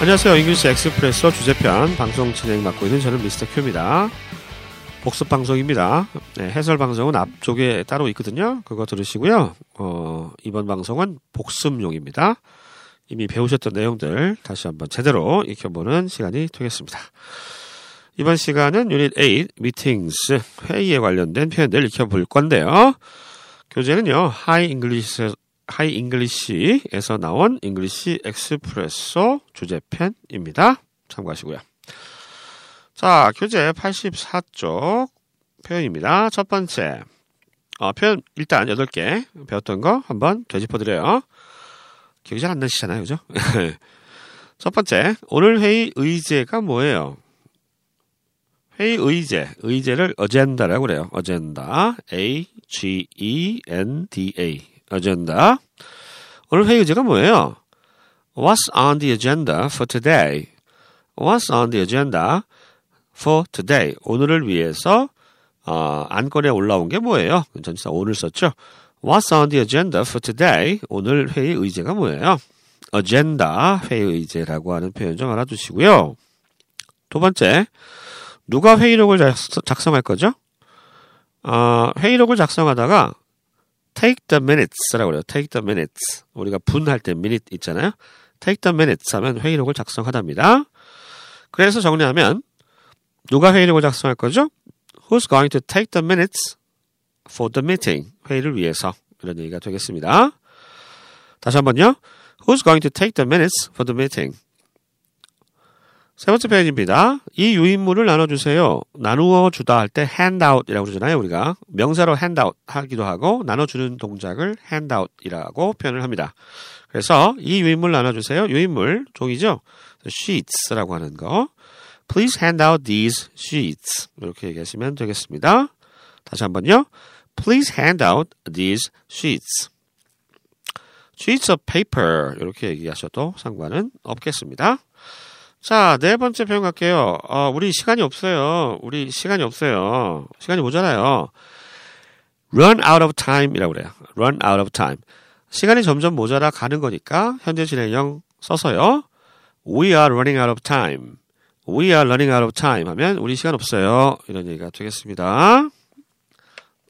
안녕하세요. 잉글리시 엑스프레소 주제편 방송 진행 맡고 있는 저는 미스터 큐입니다. 복습 방송입니다. 네, 해설 방송은 앞쪽에 따로 있거든요. 그거 들으시고요. 이번 방송은 복습용입니다. 이미 배우셨던 내용들 다시 한번 제대로 익혀보는 시간이 되겠습니다. 이번 시간은 유닛 8 meetings 회의에 관련된 표현들 익혀볼 건데요. 교재는요. 하이 잉글리시에서 나온 잉글리시 엑스프레소 주제편입니다. 참고하시고요. 자, 교재 84쪽 표현입니다. 첫 번째, 표현 일단 8개 배웠던 거 한번 되짚어드려요. 기억이 잘 안 나시잖아요, 그죠? 첫 번째, 오늘 회의 의제가 뭐예요? 회의 의제, 의제를 어젠다라고 그래요. 어젠다, A-G-E-N-D-A, 어젠다. 오늘 회의 의제가 뭐예요? What's on the agenda for today? What's on the agenda for today? 오늘을 위해서 안건에 올라온 게 뭐예요? 전치사 오늘 썼죠? What's on the agenda for today? 오늘 회의 의제가 뭐예요? 어젠다, 회의 의제라고 하는 표현 좀 알아두시고요. 두 번째, 누가 회의록을 작성할 거죠? 회의록을 작성하다가 take the minutes라고 그래요. take the minutes. 우리가 분할 때 minute 있잖아요. take the minutes 하면 회의록을 작성하답니다. 그래서 정리하면 누가 회의록을 작성할 거죠? Who's going to take the minutes for the meeting? 회의를 위해서. 이런 얘기가 되겠습니다. 다시 한번요. Who's going to take the minutes for the meeting? 세 번째 표현입니다. 이 유인물을 나눠주세요. 나누어주다 할 때 handout이라고 그러잖아요. 우리가 명사로 handout 하기도 하고 나눠주는 동작을 handout이라고 표현을 합니다. 그래서 이 유인물 나눠주세요. 유인물, 종이죠. sheets라고 하는 거. Please hand out these sheets. 이렇게 얘기하시면 되겠습니다. 다시 한번요. Please hand out these sheets. Sheets of paper. 이렇게 얘기하셔도 상관은 없겠습니다. 자, 네 번째 표현 갈게요. 우리 시간이 없어요. 시간이 모자라요. Run out of time 이라고 그래요. Run out of time. 시간이 점점 모자라 가는 거니까 현재 진행형 써서요. We are running out of time. We are running out of time 하면 우리 시간 없어요. 이런 얘기가 되겠습니다.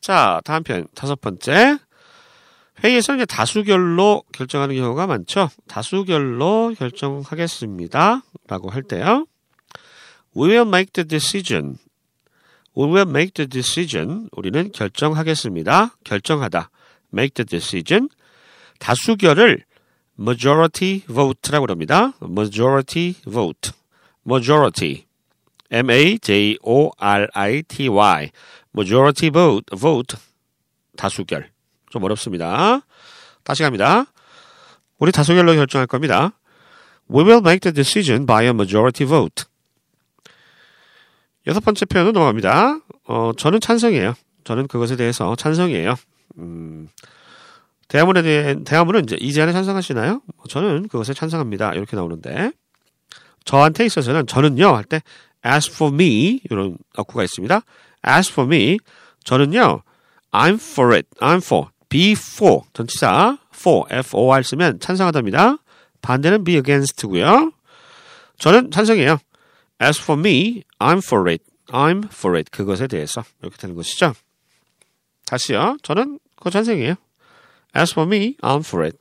자, 다음 표현. 다섯 번째. 회의에서는 이제 다수결로 결정하는 경우가 많죠. 다수결로 결정하겠습니다. 라고 할 때요. We will make the decision. We will make the decision. 우리는 결정하겠습니다. 결정하다. make the decision. 다수결을 majority vote라고 합니다. majority vote. majority. M-A-J-O-R-I-T-Y. majority vote. 다수결. 좀 어렵습니다. 다시 갑니다. 우리 다수결로 결정할 겁니다. We will make the decision by a majority vote. 여섯 번째 표현으로 넘어갑니다. 저는 찬성이에요. 저는 그것에 대해서 찬성이에요. 대화문에 대한 대화문은 이제 이 제안에 찬성하시나요? 저는 그것에 찬성합니다. 이렇게 나오는데 저한테 있어서는 저는요 할 때 as for me 이런 어구가 있습니다. as for me 저는요 I'm for it. I'm for. be for. 전치사 for. for 쓰면 찬성하답니다. 반대는 be against고요. 저는 찬성이에요. As for me, I'm for it. I'm for it. 그것에 대해서. 이렇게 되는 것이죠. 다시요. 저는 그거 찬성이에요. As for me, I'm for it.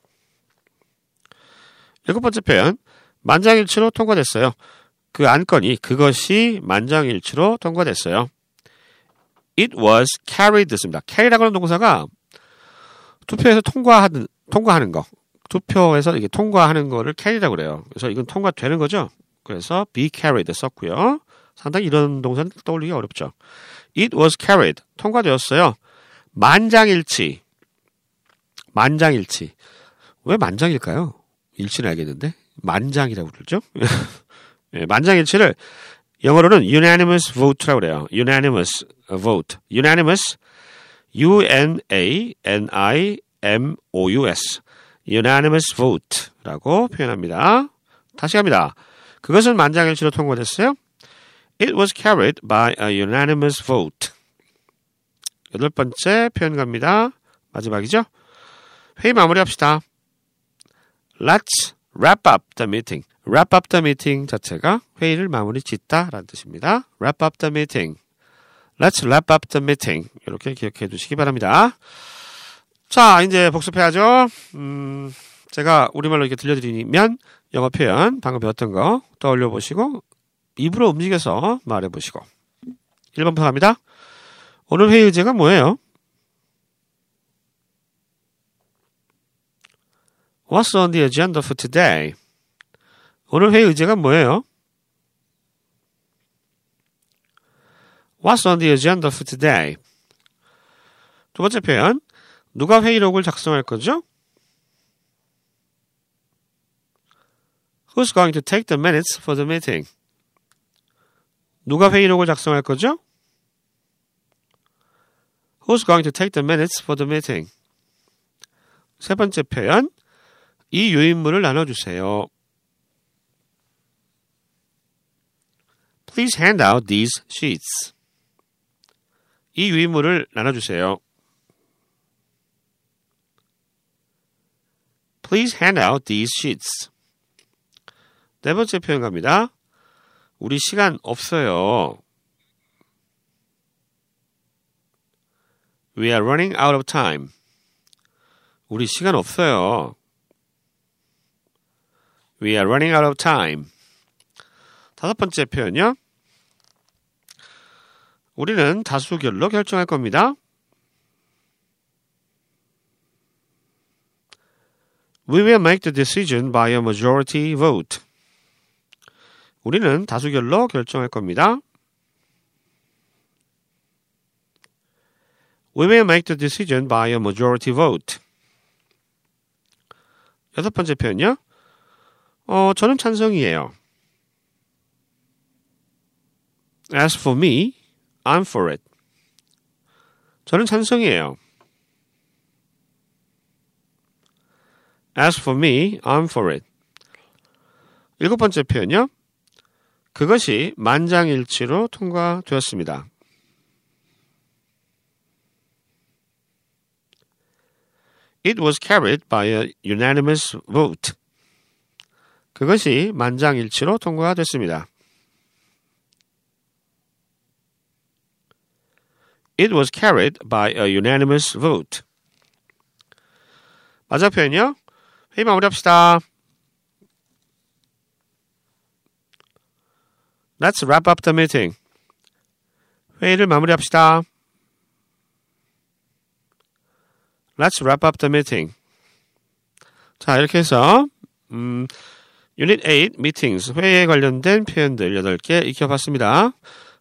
일곱 번째 표현. 만장일치로 통과됐어요. 그 안건이 그것이 만장일치로 통과됐어요. It was carried 씁니다. carry라고 하는 동사가 투표에서 통과하는 거. 투표에서 이게 통과하는 거를 carry라고 그래요. 그래서 이건 통과되는 거죠. 그래서 be carried 썼고요. 상당히 이런 동사는 떠올리기 어렵죠. It was carried. 통과되었어요. 만장일치. 만장일치. 왜 만장일까요? 일치는 알겠는데. 만장이라고 그러죠. 만장일치를 영어로는 unanimous vote라고 그래요. unanimous vote. unanimous U-N-A-N-I-M-O-U-S unanimous vote라고 표현합니다. 다시 갑니다. 그것은 만장일치로 통과됐어요. It was carried by a unanimous vote. 여덟 번째 표현 갑니다. 마지막이죠. 회의 마무리합시다. Let's wrap up the meeting. wrap up the meeting 자체가 회의를 마무리 짓다 라는 뜻입니다. wrap up the meeting. Let's wrap up the meeting. 이렇게 기억해 두시기 바랍니다. 자, 이제 복습해야죠. 제가 우리말로 이렇게 들려드리면 영어 표현 방금 배웠던 거 떠올려 보시고 입으로 움직여서 말해 보시고 1번 부탁합니다. 오늘 회의 의제가 뭐예요? What's on the agenda for today? 오늘 회의 의제가 뭐예요? What's on the agenda for today? 두 번째 표현. 누가 회의록을 작성할 거죠? Who's going to take the minutes for the meeting? 누가 회의록을 작성할 거죠? Who's going to take the minutes for the meeting? 세 번째 표현. 이 유인물을 나눠주세요. Please hand out these sheets. 이 유인물을 나눠주세요. Please hand out these sheets. 네 번째 표현 갑니다. 우리 시간 없어요. We are running out of time. 우리 시간 없어요. We are running out of time. 다섯 번째 표현이요. 우리는 다수결로 결정할 겁니다. We will make the decision by a majority vote. 우리는 다수결로 결정할 겁니다. We will make the decision by a majority vote. 여섯 번째 표현이요. 저는 찬성이에요. As for me, I'm for it. 저는 찬성이에요. As for me, I'm for it. 일곱 번째 표현이요. 그것이 만장일치로 통과되었습니다. It was carried by a unanimous vote. 그것이 만장일치로 통과됐습니다. It was carried by a unanimous vote. 마지막 표현이요. 회의 마무리합시다. Let's wrap up the meeting. 회의를 마무리합시다. Let's wrap up the meeting. 자, 이렇게 해서 유닛 8 meetings 회의에 관련된 표현들 8개 익혀봤습니다.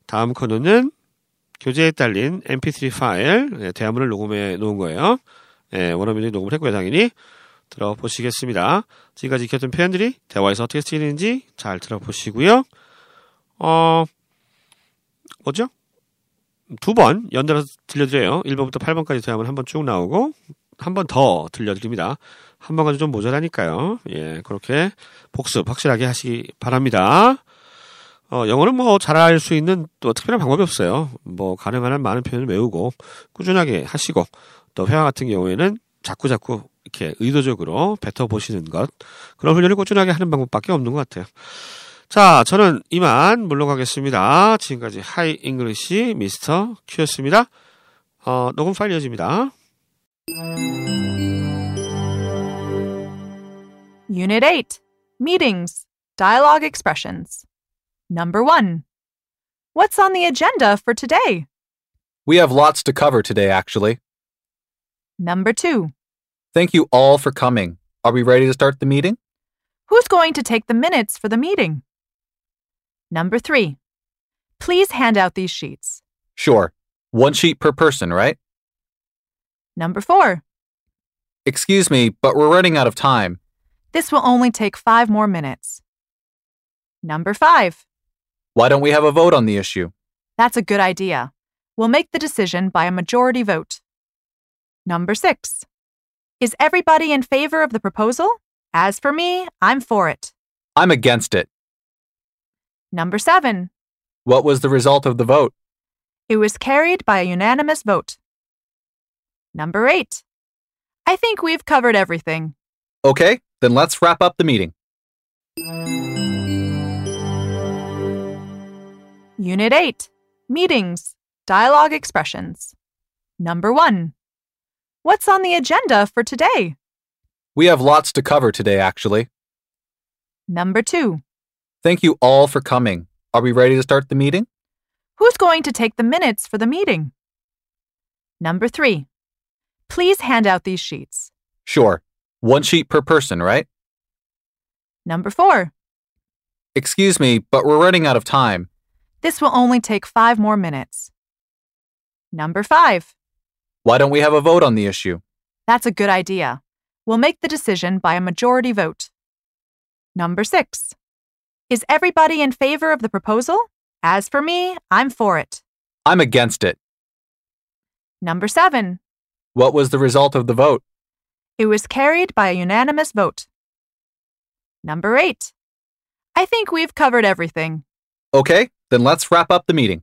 다음 코너는 교재에 딸린 mp3 파일 대화문을 녹음해 놓은 거예요. 원어민이 녹음을 했고요. 당연히 들어보시겠습니다. 지금까지 익혔던 표현들이 대화에서 어떻게 쓰이는지 잘 들어보시고요. 뭐죠? 2번 연달아서 들려드려요. 1번부터 8번까지 대화문 한번 쭉 나오고 한 번 더 들려드립니다. 한 번 가지고 좀 모자라니까요. 예, 그렇게 복습 확실하게 하시기 바랍니다. 영어는 뭐 잘할 수 있는 또 특별한 방법이 없어요. 뭐 가능한 한 많은 표현을 외우고 꾸준하게 하시고 또 회화 같은 경우에는 자꾸자꾸 이렇게 의도적으로 뱉어보시는 것 그런 훈련을 꾸준하게 하는 방법밖에 없는 것 같아요. 자, 저는 이만 물러가겠습니다. 지금까지 하이 잉글리시 미스터 큐였습니다. 녹음 파일 이어집니다. Unit 8. Meetings. Dialogue expressions. Number 1. What's on the agenda for today? We have lots to cover today, actually. Number 2. Thank you all for coming. Are we ready to start the meeting? Who's going to take the minutes for the meeting? Number 3. Please hand out these sheets. Sure. One sheet per person, right? Number 4. Excuse me, but we're running out of time. This will only take 5 more minutes. Number 5. Why don't we have a vote on the issue? That's a good idea. We'll make the decision by a majority vote. Number 6. Is everybody in favor of the proposal? As for me, I'm for it. I'm against it. Number 7. What was the result of the vote? It was carried by a unanimous vote. Number 8. I think we've covered everything. Okay. Then let's wrap up the meeting. Unit 8. Meetings. Dialogue expressions. Number 1. What's on the agenda for today? We have lots to cover today, actually. Number 2. Thank you all for coming. Are we ready to start the meeting? Who's going to take the minutes for the meeting? Number 3. Please hand out these sheets. Sure. One sheet per person, right? Number 4. Excuse me, but we're running out of time. This will only take 5 more minutes. Number 5. Why don't we have a vote on the issue? That's a good idea. We'll make the decision by a majority vote. Number 6. Is everybody in favor of the proposal? As for me, I'm for it. I'm against it. Number 7. What was the result of the vote? It was carried by a unanimous vote. Number 8. I think we've covered everything. Okay, then let's wrap up the meeting.